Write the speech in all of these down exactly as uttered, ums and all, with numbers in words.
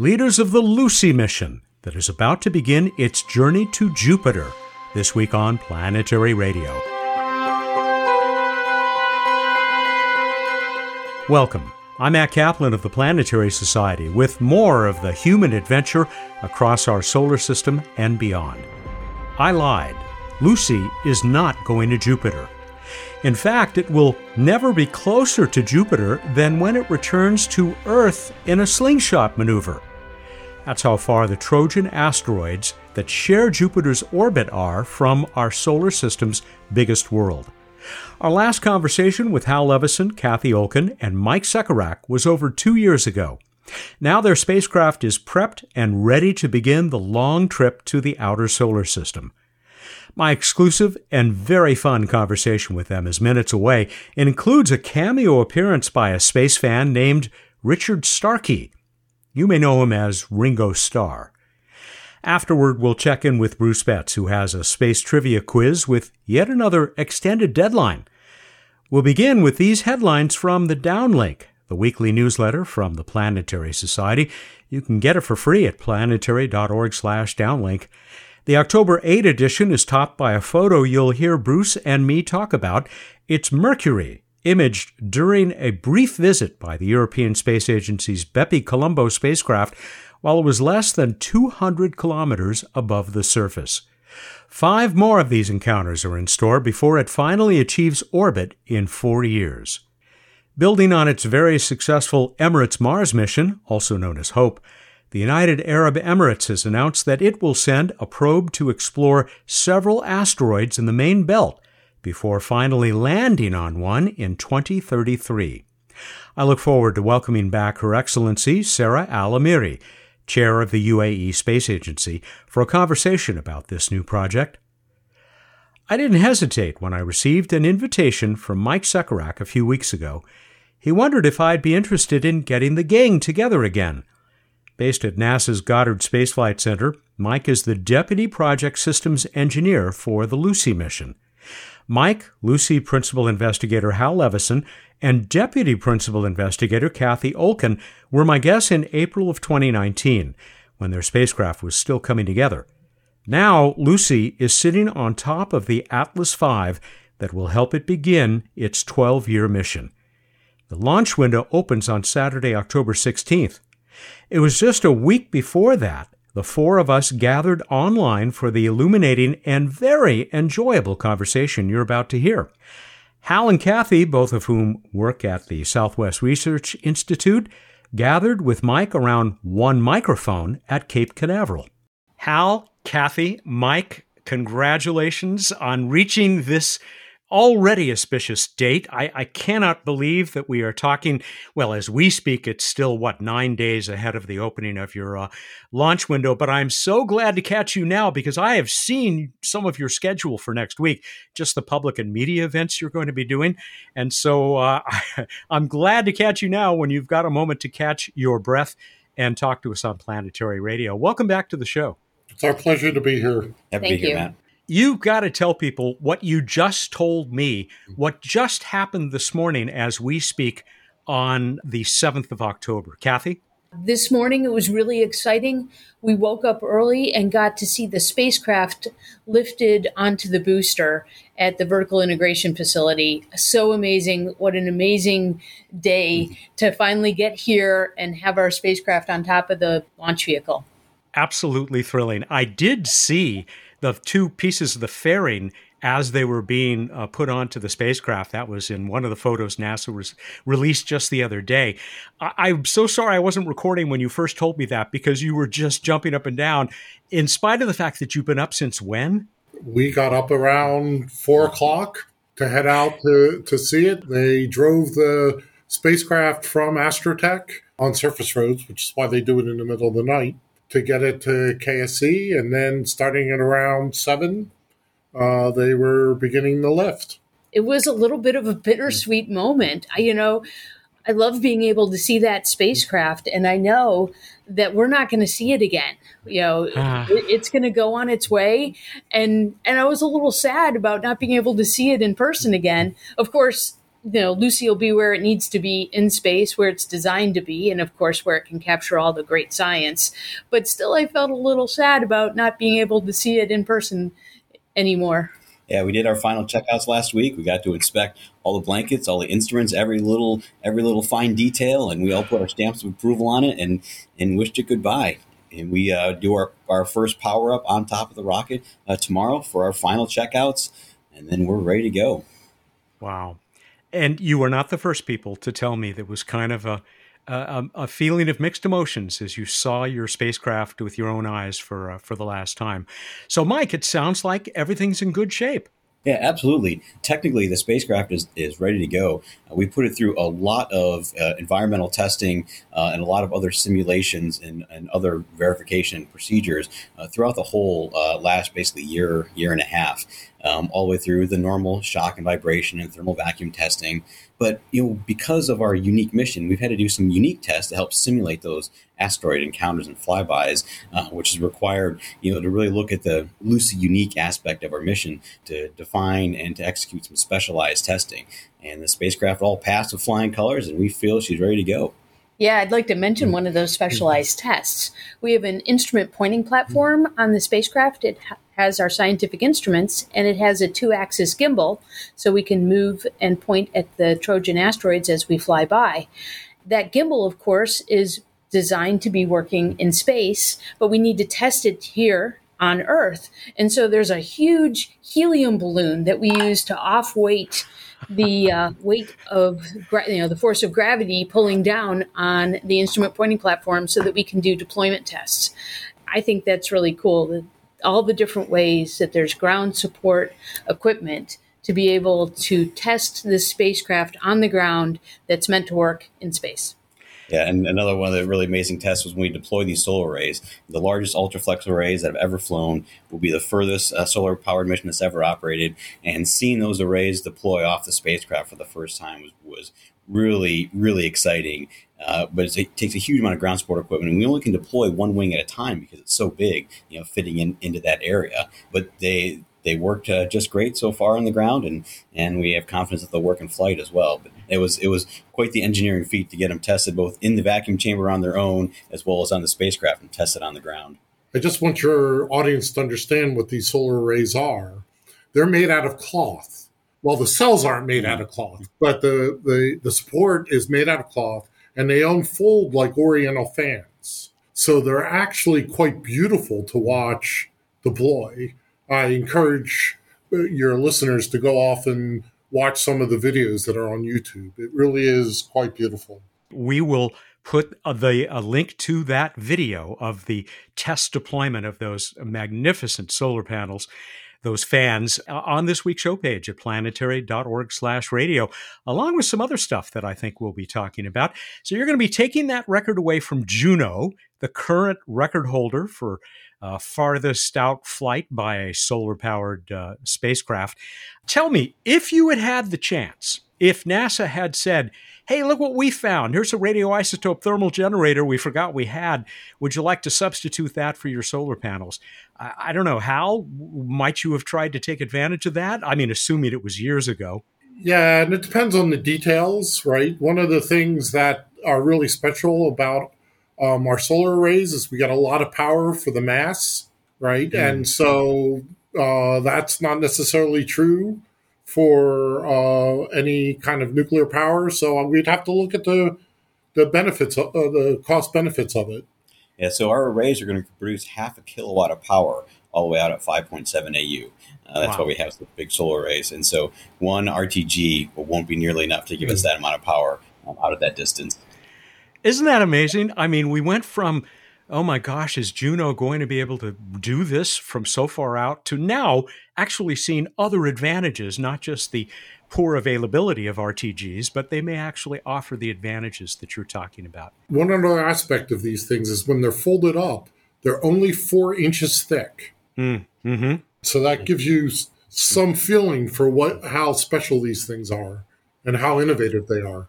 Leaders of the Lucy mission that is about to begin its journey to Jupiter this week on Planetary Radio. Welcome. I'm Matt Kaplan of the Planetary Society with more of the human adventure across our solar system and beyond. I lied. Lucy is not going to Jupiter. In fact, it will never be closer to Jupiter than when it returns to Earth in a slingshot maneuver. That's how far the Trojan asteroids that share Jupiter's orbit are from our solar system's biggest world. Our last conversation with Hal Levison, Kathy Olkin, and Mike Sekirak was over two years ago. Now their spacecraft is prepped and ready to begin the long trip to the outer solar system. My exclusive and very fun conversation with them is minutes away. It includes a cameo appearance by a space fan named Richard Starkey. You may know him as Ringo Starr. Afterward, we'll check in with Bruce Betts, who has a space trivia quiz with yet another extended deadline. We'll begin with these headlines from The Downlink, the weekly newsletter from the Planetary Society. You can get it for free at planetary dot org slash downlink. The October eighth edition is topped by a photo you'll hear Bruce and me talk about. It's Mercury, imaged during a brief visit by the European Space Agency's BepiColombo spacecraft while it was less than two hundred kilometers above the surface. Five more of these encounters are in store before it finally achieves orbit in four years. Building on its very successful Emirates Mars mission, also known as HOPE, the United Arab Emirates has announced that it will send a probe to explore several asteroids in the main belt before finally landing on one in twenty thirty-three. I look forward to welcoming back Her Excellency Sarah Al-Amiri, Chair of the U A E Space Agency, for a conversation about this new project. I didn't hesitate when I received an invitation from Mike Sekirak a few weeks ago. He wondered if I'd be interested in getting the gang together again. Based at NASA's Goddard Space Flight Center, Mike is the Deputy Project Systems Engineer for the Lucy mission. Mike, Lucy Principal Investigator Hal Levison, and Deputy Principal Investigator Kathy Olkin were my guests in April of twenty nineteen, when their spacecraft was still coming together. Now, Lucy is sitting on top of the Atlas five that will help it begin its twelve-year mission. The launch window opens on Saturday, October sixteenth. It was just a week before that, the four of us gathered online for the illuminating and very enjoyable conversation you're about to hear. Hal and Kathy, both of whom work at the Southwest Research Institute, gathered with Mike around one microphone at Cape Canaveral. Hal, Kathy, Mike, congratulations on reaching this already auspicious date. I, I cannot believe that we are talking, well, as we speak, it's still, what, nine days ahead of the opening of your uh, launch window. But I'm so glad to catch you now because I have seen some of your schedule for next week, just the public and media events you're going to be doing. And so uh, I, I'm glad to catch you now when you've got a moment to catch your breath and talk to us on Planetary Radio. Welcome back to the show. It's our pleasure to be here. Happy to be here, Matt. You've got to tell people what you just told me, what just happened this morning as we speak on the seventh of October. Kathy? This morning, it was really exciting. We woke up early and got to see the spacecraft lifted onto the booster at the Vertical Integration Facility. So amazing. What an amazing day to finally get here and have our spacecraft on top of the launch vehicle. Absolutely thrilling. I did see the two pieces of the fairing as they were being uh, put onto the spacecraft. That was in one of the photos NASA was released just the other day. I- I'm so sorry I wasn't recording when you first told me that because you were just jumping up and down, in spite of the fact that you've been up since when? We got up around four o'clock to head out to, to see it. They drove the spacecraft from Astrotech on surface roads, which is why they do it in the middle of the night, to get it to K S C, and then starting at around seven, uh, they were beginning the lift. It was a little bit of a bittersweet moment. I, you know, I love being able to see that spacecraft, and I know that we're not going to see it again. You know, ah. it, it's going to go on its way, and and I was a little sad about not being able to see it in person again. Of course, you know, Lucy will be where it needs to be in space, where it's designed to be, and of course where it can capture all the great science. But still, I felt a little sad about not being able to see it in person anymore. Yeah, we did our final checkouts last week. We got to inspect all the blankets, all the instruments, every little every little fine detail, and we all put our stamps of approval on it and and wished it goodbye. And we uh, do our, our first power-up on top of the rocket uh, tomorrow for our final checkouts, and then we're ready to go. Wow. And you were not the first people to tell me there was kind of a, a, a feeling of mixed emotions as you saw your spacecraft with your own eyes for uh, for the last time. So, Mike, it sounds like everything's in good shape. Yeah, absolutely. Technically, the spacecraft is, is ready to go. Uh, we put it through a lot of uh, environmental testing uh, and a lot of other simulations and, and other verification procedures uh, throughout the whole uh, last basically year, year and a half. Um, all the way through the normal shock and vibration and thermal vacuum testing. But you know, because of our unique mission, we've had to do some unique tests to help simulate those asteroid encounters and flybys, uh, which is required, you know, to really look at the Lucy unique aspect of our mission to define and to execute some specialized testing. And the spacecraft all passed with flying colors, and we feel she's ready to go. Yeah, I'd like to mention one of those specialized tests. We have an instrument pointing platform on the spacecraft. It has our scientific instruments, and it has a two-axis gimbal, so we can move and point at the Trojan asteroids as we fly by. That gimbal, of course, is designed to be working in space, but we need to test it here on Earth. And so there's a huge helium balloon that we use to off-weight the uh, weight of, gra- you know, the force of gravity pulling down on the instrument pointing platform so that we can do deployment tests. I think that's really cool, the, all the different ways that there's ground support equipment to be able to test this spacecraft on the ground that's meant to work in space. Yeah, and another one of the really amazing tests was when we deploy these solar arrays. The largest ultraflex arrays that have ever flown will be the furthest uh, solar-powered mission that's ever operated. And seeing those arrays deploy off the spacecraft for the first time was, was really, really exciting. Uh, but it's, it takes a huge amount of ground support equipment, and we only can deploy one wing at a time because it's so big, you know, fitting in into that area. But they they worked uh, just great so far on the ground, and and we have confidence that they'll work in flight as well. But it was it was quite the engineering feat to get them tested both in the vacuum chamber on their own as well as on the spacecraft and tested on the ground. I just want your audience to understand what these solar arrays are. They're made out of cloth. Well, the cells aren't made out of cloth, but the the, the support is made out of cloth, and they unfold like Oriental fans. So they're actually quite beautiful to watch deploy. I encourage your listeners to go off and watch some of the videos that are on YouTube. It really is quite beautiful. We will put the, a link to that video of the test deployment of those magnificent solar panels, those fans, on this week's show page at planetary.org slash radio, along with some other stuff that I think we'll be talking about. So you're going to be taking that record away from Juno, the current record holder for uh, farthest out flight by a solar-powered uh, spacecraft. Tell me, if you had had the chance, if NASA had said, hey, look what we found. Here's a radioisotope thermal generator we forgot we had. Would you like to substitute that for your solar panels? I, I don't know, Hal, might you have tried to take advantage of that? I mean, assuming it was years ago. Yeah, and it depends on the details, right? One of the things that are really special about um, our solar arrays is we got a lot of power for the mass, right? Mm. And so uh, that's not necessarily true for uh, any kind of nuclear power. So we'd have to look at the the benefits, uh, the cost benefits of it. Yeah, so our arrays are going to produce half a kilowatt of power all the way out at five point seven A U. Uh, that's wow. why we have the big solar arrays. And so one R T G won't be nearly enough to give us that amount of power um, out of that distance. Isn't that amazing? I mean, we went from, oh my gosh, is Juno going to be able to do this from so far out to now actually seeing other advantages, not just the poor availability of R T Gs, but they may actually offer the advantages that you're talking about. One other aspect of these things is when they're folded up, they're only four inches thick. Mm-hmm. So that gives you some feeling for what how special these things are and how innovative they are.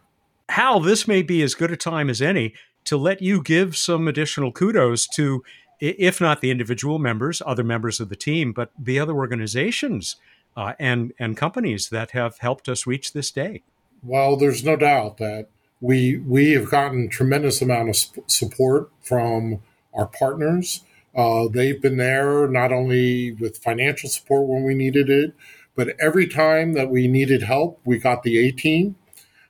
Hal, this may be as good a time as any to let you give some additional kudos to, if not the individual members, other members of the team, but the other organizations uh, and, and companies that have helped us reach this day. while there's no doubt that we we have gotten a tremendous amount of sp- support from our partners, uh, they've been there not only with financial support when we needed it, but every time that we needed help, we got the A team,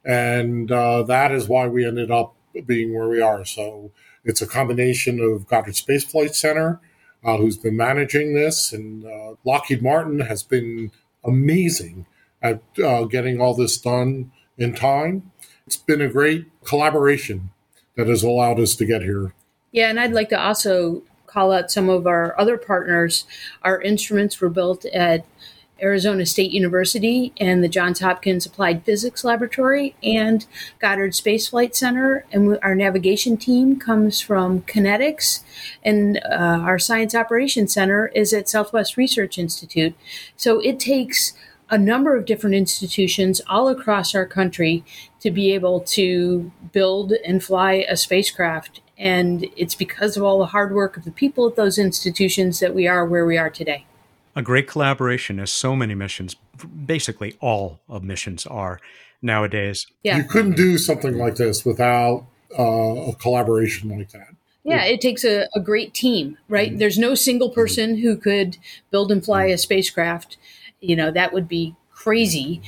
and uh, that is why we ended up being where we are. So it's a combination of Goddard Space Flight Center, uh, who's been managing this, and uh, Lockheed Martin has been amazing at uh, getting all this done in time. It's been a great collaboration that has allowed us to get here. Yeah, and I'd like to also call out some of our other partners. Our instruments were built at Arizona State University and the Johns Hopkins Applied Physics Laboratory and Goddard Space Flight Center. And we, our navigation team comes from Kinetics, and uh, our Science Operations Center is at Southwest Research Institute. So it takes a number of different institutions all across our country to be able to build and fly a spacecraft. And it's because of all the hard work of the people at those institutions that we are where we are today. A great collaboration, as so many missions, basically all of missions are nowadays. Yeah. You couldn't do something like this without uh, a collaboration like that. Yeah, it takes a, a great team, right? Mm-hmm. There's no single person who could build and fly a spacecraft. You know, that would be crazy.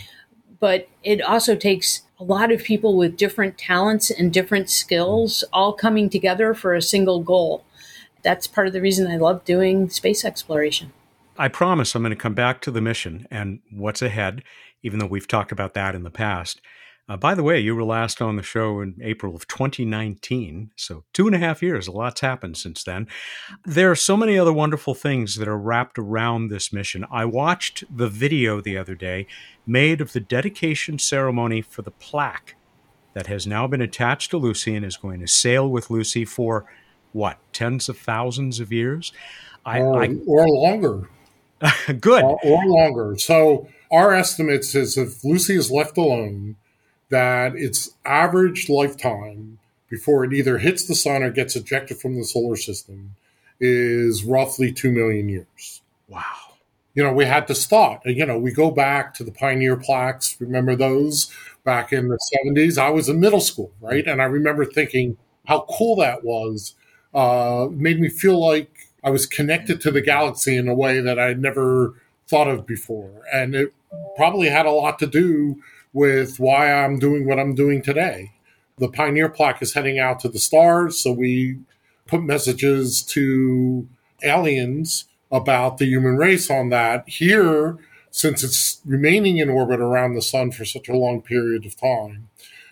But it also takes a lot of people with different talents and different skills all coming together for a single goal. That's part of the reason I love doing space exploration. I promise I'm going to come back to the mission and what's ahead, even though we've talked about that in the past. Uh, by the way, you were last on the show in April of twenty nineteen, so two and a half years. A lot's happened since then. There are so many other wonderful things that are wrapped around this mission. I watched the video the other day made of the dedication ceremony for the plaque that has now been attached to Lucy and is going to sail with Lucy for, what, tens of thousands of years? I, or, I, or longer. Good. Or, or longer. So our estimates is if Lucy is left alone, that its average lifetime before it either hits the sun or gets ejected from the solar system is roughly two million years. Wow. You know, we had this thought. You know, we go back to the Pioneer plaques. Remember those back in the seventies? I was in middle school, right? And I remember thinking how cool that was. Uh, made me feel like I was connected to the galaxy in a way that I had never thought of before. And it probably had a lot to do with why I'm doing what I'm doing today. The Pioneer plaque is heading out to the stars, so we put messages to aliens about the human race on that. Here, since it's remaining in orbit around the sun for such a long period of time,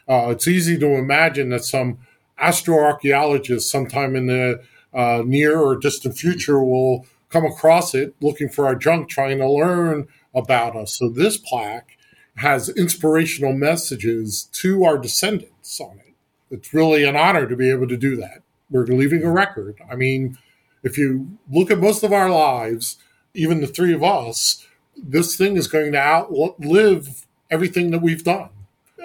uh, it's easy to imagine that some astroarchaeologist sometime in the uh, near or distant future will come across it looking for our junk, trying to learn about us. So this plaque has inspirational messages to our descendants on it. It's really an honor to be able to do that. We're leaving a record. I mean, if you look at most of our lives, even the three of us, this thing is going to outlive everything that we've done.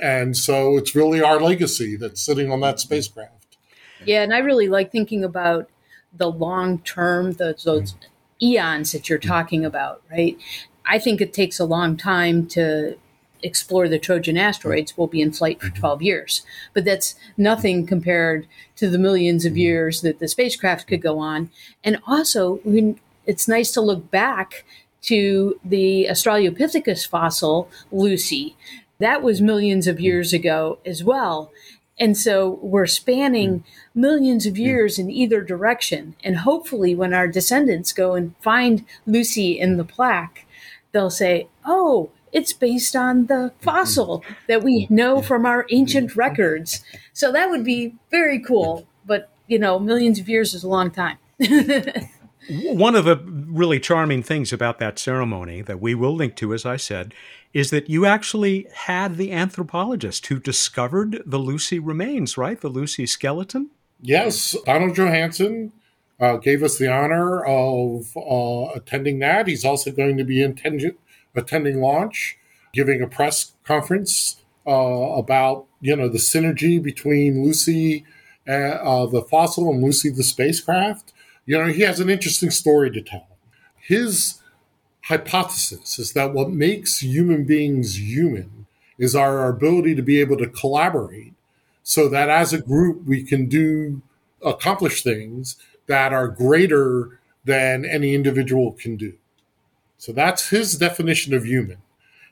And so it's really our legacy that's sitting on that spacecraft. Yeah, and I really like thinking about the long-term, those, those eons that you're talking about, right? I think it takes a long time to explore the Trojan asteroids. We'll be in flight for twelve years. But that's nothing compared to the millions of years that the spacecraft could go on. And also, it's nice to look back to the Australopithecus fossil, Lucy. That was millions of years ago as well. And so we're spanning millions of years in either direction. And hopefully when our descendants go and find Lucy in the plaque, they'll say, oh, it's based on the fossil that we know from our ancient records. So that would be very cool. But, you know, millions of years is a long time. One of the really charming things about that ceremony that we will link to, as I said, is that you actually had the anthropologist who discovered the Lucy remains, right? The Lucy skeleton? Yes. Donald Johanson uh, gave us the honor of uh, attending that. He's also going to be intended. attending launch, giving a press conference uh, about, you know, the synergy between Lucy, and, uh, the fossil, and Lucy, the spacecraft. You know, he has an interesting story to tell. His hypothesis is that what makes human beings human is our ability to be able to collaborate so that as a group we can do, accomplish things that are greater than any individual can do. So that's his definition of human.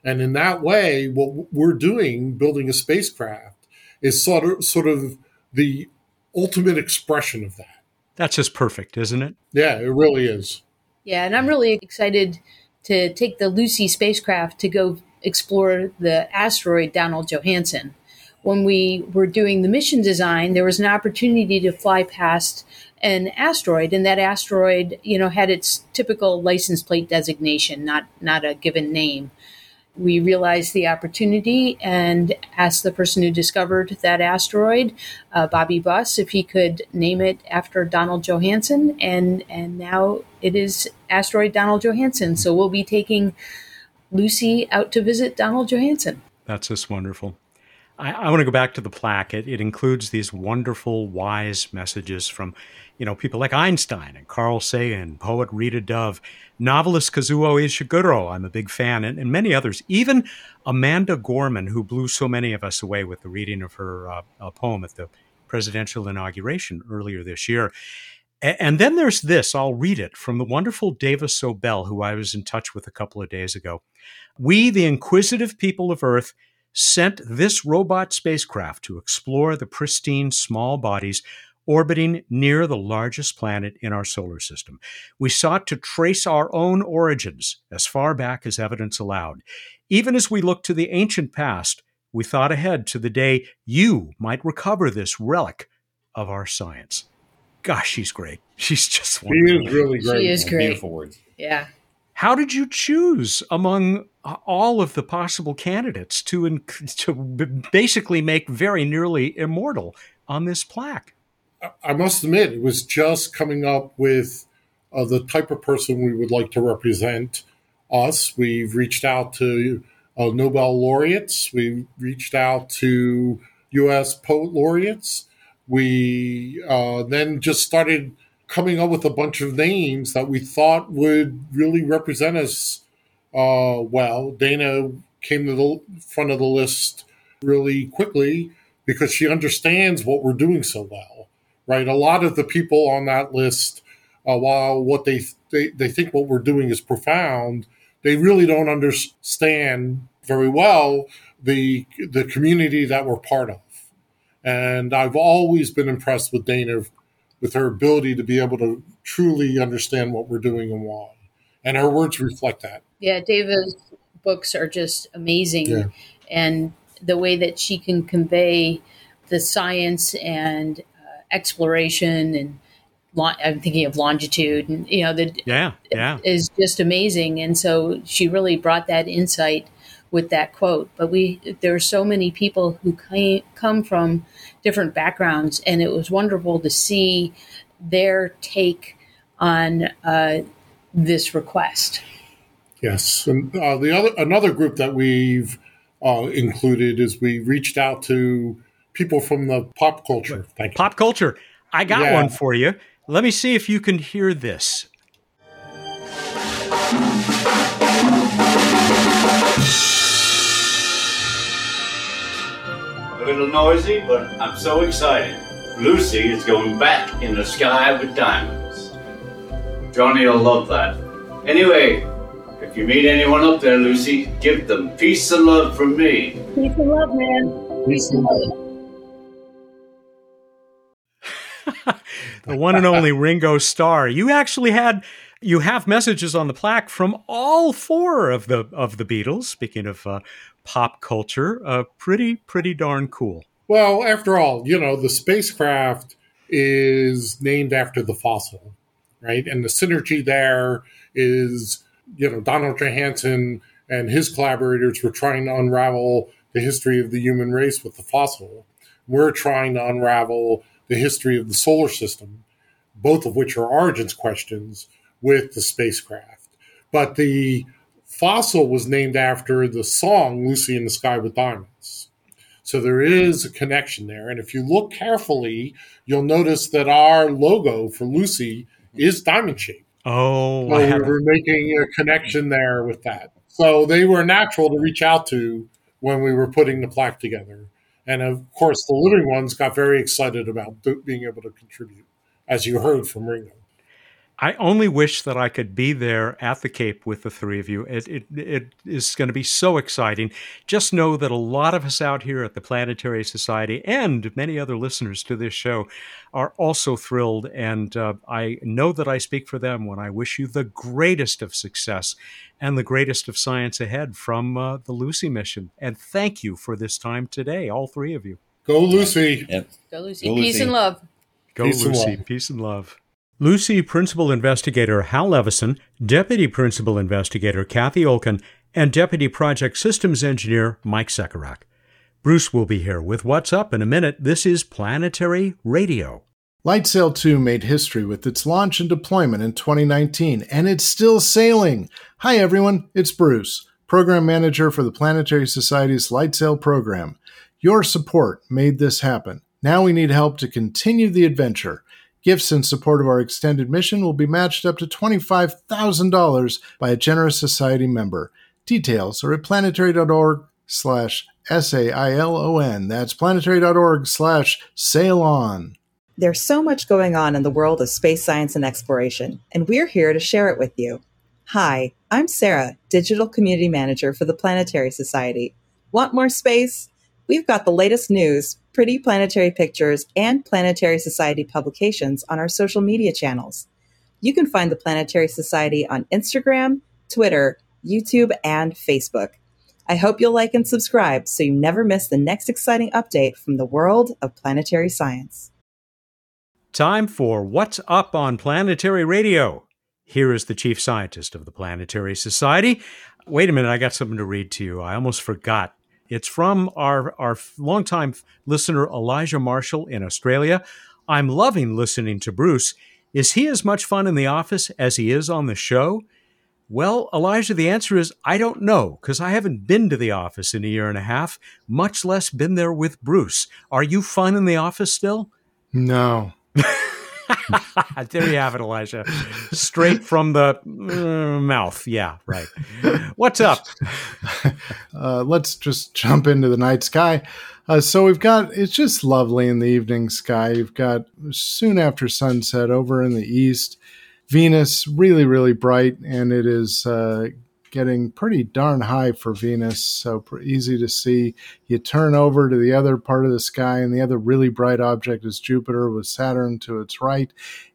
And in that way, what we're doing, building a spacecraft, is sort of sort of the ultimate expression of that. That's just perfect, isn't it? Yeah, it really is. Yeah, and I'm really excited to take the Lucy spacecraft to go explore the asteroid Donald Johanson. When we were doing the mission design, there was an opportunity to fly past an asteroid, and that asteroid, you know, had its typical license plate designation, not not a given name. We realized the opportunity and asked the person who discovered that asteroid, uh, Bobby Buss, if he could name it after Donald Johanson, and and now it is asteroid Donald Johanson. So we'll be taking Lucy out to visit Donald Johanson. That's just wonderful. I, I want to go back to the plaque. It, it includes these wonderful, wise messages from, you know, people like Einstein and Carl Sagan, poet Rita Dove, novelist Kazuo Ishiguro, I'm a big fan, and, and many others. Even Amanda Gorman, who blew so many of us away with the reading of her uh, poem at the presidential inauguration earlier this year. A- and then there's this, I'll read it, from the wonderful Davis Sobel, who I was in touch with a couple of days ago. We, the inquisitive people of Earth, sent this robot spacecraft to explore the pristine small bodies orbiting near the largest planet in our solar system. We sought to trace our own origins as far back as evidence allowed. Even as we looked to the ancient past, we thought ahead to the day you might recover this relic of our science. Gosh, she's great. She's just wonderful. She is really great. She is great. Beautiful words. Yeah. How did you choose among all of the possible candidates to to basically make very nearly immortal on this plaque? I must admit, it was just coming up with uh, the type of person we would like to represent us. We've reached out to uh, Nobel laureates. We reached out to U S poet laureates. We uh, then just started coming up with a bunch of names that we thought would really represent us uh, well. Dana came to the front of the list really quickly because she understands what we're doing so well, right? A lot of the people on that list, uh, while what they, th- they they think what we're doing is profound, they really don't understand very well the the community that we're part of. And I've always been impressed with Dana, with her ability to be able to truly understand what we're doing and why. And her words reflect that. Yeah, Davis' books are just amazing. Yeah. And the way that she can convey the science and uh, exploration and lo- I'm thinking of longitude and, you know, that yeah, yeah. is just amazing. And so she really brought that insight with that quote. But we there are so many people who came, come from different backgrounds, and it was wonderful to see their take on uh, this request. Yes, and uh, the other another group that we've uh, included is we reached out to people from the pop culture. Thank pop you. culture. I got yeah. one for you. Let me see if you can hear this. A little noisy, but I'm so excited. Lucy is going back in the sky with diamonds. Johnny will love that. Anyway, if you meet anyone up there, Lucy, give them peace and love from me. Peace and love, man. Peace and love. The one and only Ringo Starr. You actually had... You have messages on the plaque from all four of the of the Beatles. Speaking of uh, pop culture, uh, pretty pretty darn cool. Well, after all, you know, the spacecraft is named after the fossil, right? And the synergy there is, you know, Donald Johanson and his collaborators were trying to unravel the history of the human race with the fossil. We're trying to unravel the history of the solar system, both of which are origins questions, with the spacecraft. But the fossil was named after the song, Lucy in the Sky with Diamonds. So there is a connection there. And if you look carefully, you'll notice that our logo for Lucy is diamond shaped. Oh, so I we're making a connection there with that. So they were natural to reach out to when we were putting the plaque together. And of course, the living ones got very excited about th- being able to contribute, as you heard from Ringo. I only wish that I could be there at the Cape with the three of you. It, it it is going to be so exciting. Just know that a lot of us out here at the Planetary Society and many other listeners to this show are also thrilled. And uh, I know that I speak for them when I wish you the greatest of success and the greatest of science ahead from uh, the Lucy mission. And thank you for this time today, all three of you. Go Lucy. Yep. Go Lucy. Go Lucy. Peace and love. Go Peace Lucy. And love. Peace and love. Lucy Principal Investigator Hal Levison, Deputy Principal Investigator Kathy Olkin, and Deputy Project Systems Engineer Mike Sekirak. Bruce will be here with What's Up in a minute. This is Planetary Radio. LightSail two made history with its launch and deployment in twenty nineteen, and it's still sailing. Hi everyone, it's Bruce, Program Manager for the Planetary Society's LightSail program. Your support made this happen. Now we need help to continue the adventure. Gifts in support of our extended mission will be matched up to twenty-five thousand dollars by a generous society member. Details are at planetary.org slash S-A-I-L-O-N. That's planetary.org slash sail on. There's so much going on in the world of space science and exploration, and we're here to share it with you. Hi, I'm Sarah, Digital Community Manager for the Planetary Society. Want more space? We've got the latest news, pretty planetary pictures, and Planetary Society publications on our social media channels. You can find the Planetary Society on Instagram, Twitter, YouTube, and Facebook. I hope you'll like and subscribe so you never miss the next exciting update from the world of planetary science. Time for What's Up on Planetary Radio. Here is the Chief Scientist of the Planetary Society. Wait a minute, I got something to read to you. I almost forgot. It's from our, our longtime listener, Elijah Marshall in Australia. I'm loving listening to Bruce. Is he as much fun in the office as he is on the show? Well, Elijah, the answer is I don't know, because I haven't been to the office in a year and a half, much less been there with Bruce. Are you fun in the office still? No. There you have it, Elijah. Straight from the uh, mouth. Yeah, right. What's up? uh, let's just jump into the night sky. Uh, so we've got, it's just lovely in the evening sky. You've got soon after sunset over in the east, Venus really, really bright, and it is uh, getting pretty darn high for Venus, so easy to see. You turn over to the other part of the sky, and the other really bright object is Jupiter with Saturn to its right.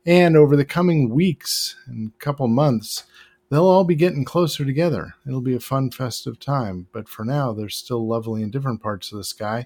And over the coming weeks and couple months, they'll all be getting closer together. It'll be a fun, festive time. But for now, they're still lovely in different parts of the sky.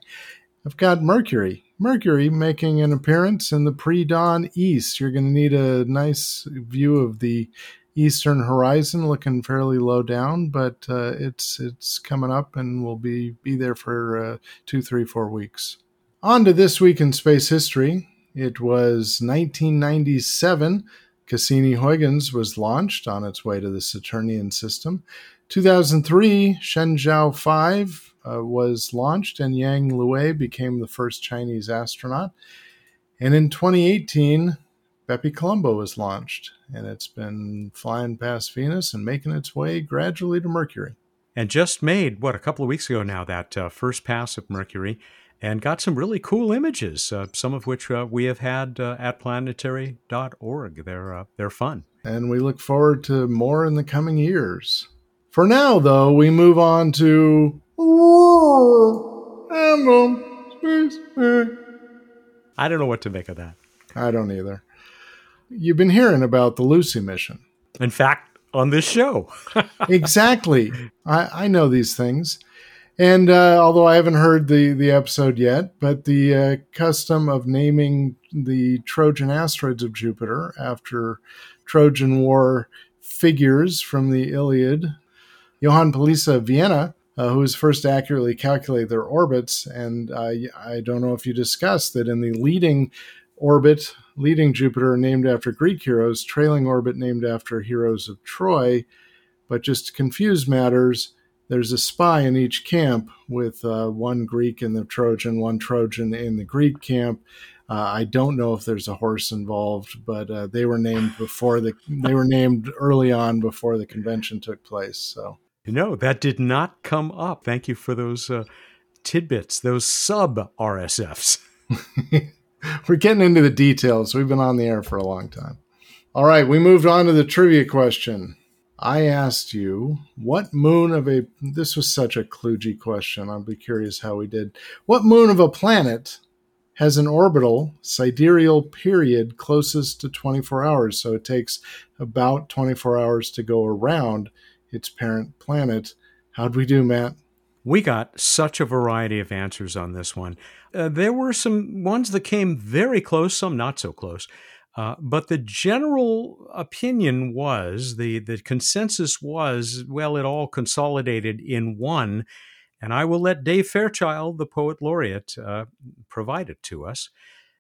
I've got Mercury. Mercury making an appearance in the pre-dawn east. You're going to need a nice view of the eastern horizon, looking fairly low down, but uh, it's it's coming up and will be, be there for uh, two, three, four weeks. On to this week in space history. It was nineteen ninety-seven. Cassini-Huygens was launched on its way to the Saturnian system. two thousand three, Shenzhou five uh, was launched, and Yang Lewe became the first Chinese astronaut. And in twenty eighteen, BepiColombo was launched, and it's been flying past Venus and making its way gradually to Mercury. And just made, what, a couple of weeks ago now, that uh, first pass of Mercury, and got some really cool images, uh, some of which uh, we have had uh, at planetary dot org. They're, uh, they're fun. And we look forward to more in the coming years. For now, though, we move on to... I don't know what to make of that. I don't either. You've been hearing about the Lucy mission. In fact, on this show. Exactly. I, I know these things. And uh, although I haven't heard the, the episode yet, but the uh, custom of naming the Trojan asteroids of Jupiter after Trojan War figures from the Iliad, Johann Palisa of Vienna, Uh, who was first to accurately calculate their orbits. And uh, I don't know if you discussed that in the leading orbit, leading Jupiter named after Greek heroes, trailing orbit named after heroes of Troy. But just to confuse matters, there's a spy in each camp with uh, one Greek in the Trojan, one Trojan in the Greek camp. Uh, I don't know if there's a horse involved, but uh, they were named before the they were named early on before the convention took place. So No, that did not come up. Thank you for those uh, tidbits, those sub-R S Fs. We're getting into the details. We've been on the air for a long time. All right, we moved on to the trivia question. I asked you, what moon of a... This was such a kludgy question. I'd be curious how we did. What moon of a planet has an orbital sidereal period closest to twenty-four hours? So it takes about twenty-four hours to go around its parent planet. How'd we do, Matt? We got such a variety of answers on this one. Uh, there were some ones that came very close, some not so close. Uh, but the general opinion was, the, the consensus was, well, it all consolidated in one. And I will let Dave Fairchild, the poet laureate, uh, provide it to us.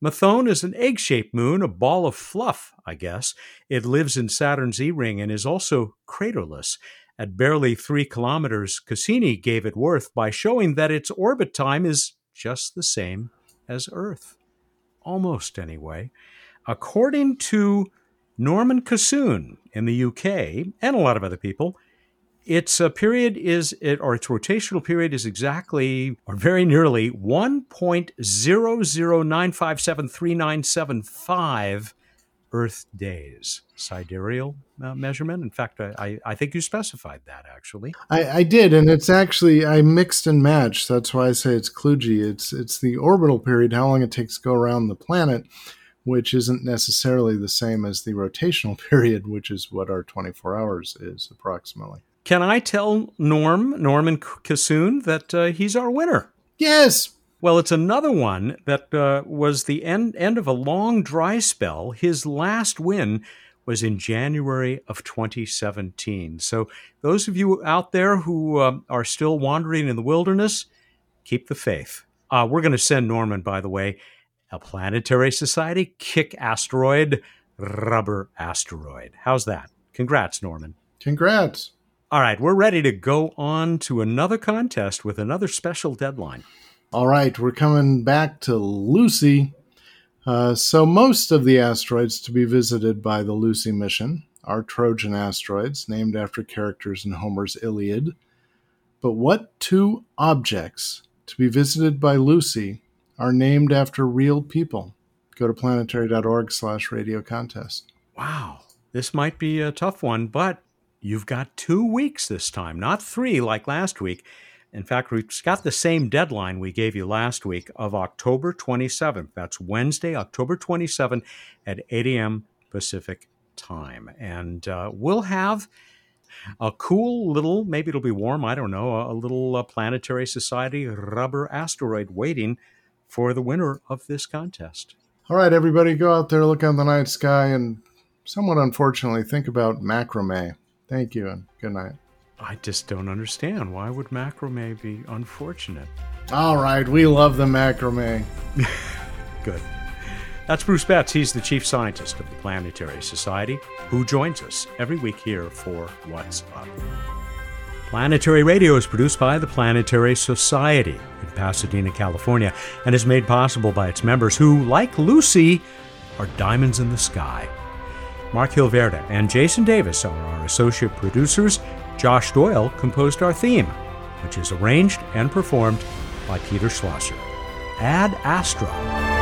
Mathone is an egg-shaped moon, a ball of fluff, I guess. It lives in Saturn's E-ring and is also craterless. At barely three kilometers, Cassini gave it worth by showing that its orbit time is just the same as Earth. Almost, anyway. According to Norman Cassoon in the U K, and a lot of other people, its period is, or its rotational period is exactly, or very nearly, one point zero zero nine five seven three nine seven five Earth days. Sidereal uh, measurement. In fact, I, I think you specified that, actually. I, I did, and it's actually, I mixed and matched. That's why I say it's kludgy. It's, it's the orbital period, how long it takes to go around the planet, which isn't necessarily the same as the rotational period, which is what our twenty-four hours is, approximately. Can I tell Norm, Norman Cassoon, that uh, he's our winner? Yes! Well, it's another one that uh, was the end, end of a long dry spell. His last win was in January of twenty seventeen. So those of you out there who uh, are still wandering in the wilderness, keep the faith. Uh, we're going to send Norman, by the way, a Planetary Society kick asteroid, rubber asteroid. How's that? Congrats, Norman. Congrats. All right, we're ready to go on to another contest with another special deadline. All right, we're coming back to Lucy. Uh, so most of the asteroids to be visited by the Lucy mission are Trojan asteroids, named after characters in Homer's Iliad. But what two objects to be visited by Lucy are named after real people? Go to planetary.org slash radio contest. Wow, this might be a tough one, but you've got two weeks this time, not three like last week. In fact, we've got the same deadline we gave you last week of October twenty-seventh. That's Wednesday, October twenty-seventh at eight a.m. Pacific time. And uh, we'll have a cool little, maybe it'll be warm, I don't know, a little uh, Planetary Society rubber asteroid waiting for the winner of this contest. All right, everybody, go out there, look on the night sky, and somewhat unfortunately think about macrame. Thank you, and good night. I just don't understand. Why would macrame be unfortunate? All right. We love the macrame. Good. That's Bruce Betts. He's the chief scientist of the Planetary Society, who joins us every week here for What's Up. Planetary Radio is produced by the Planetary Society in Pasadena, California, and is made possible by its members who, like Lucy, are diamonds in the sky. Mark Hilverda and Jason Davis are our associate producers. Josh Doyle composed our theme, which is arranged and performed by Peter Schlosser. Ad Astra.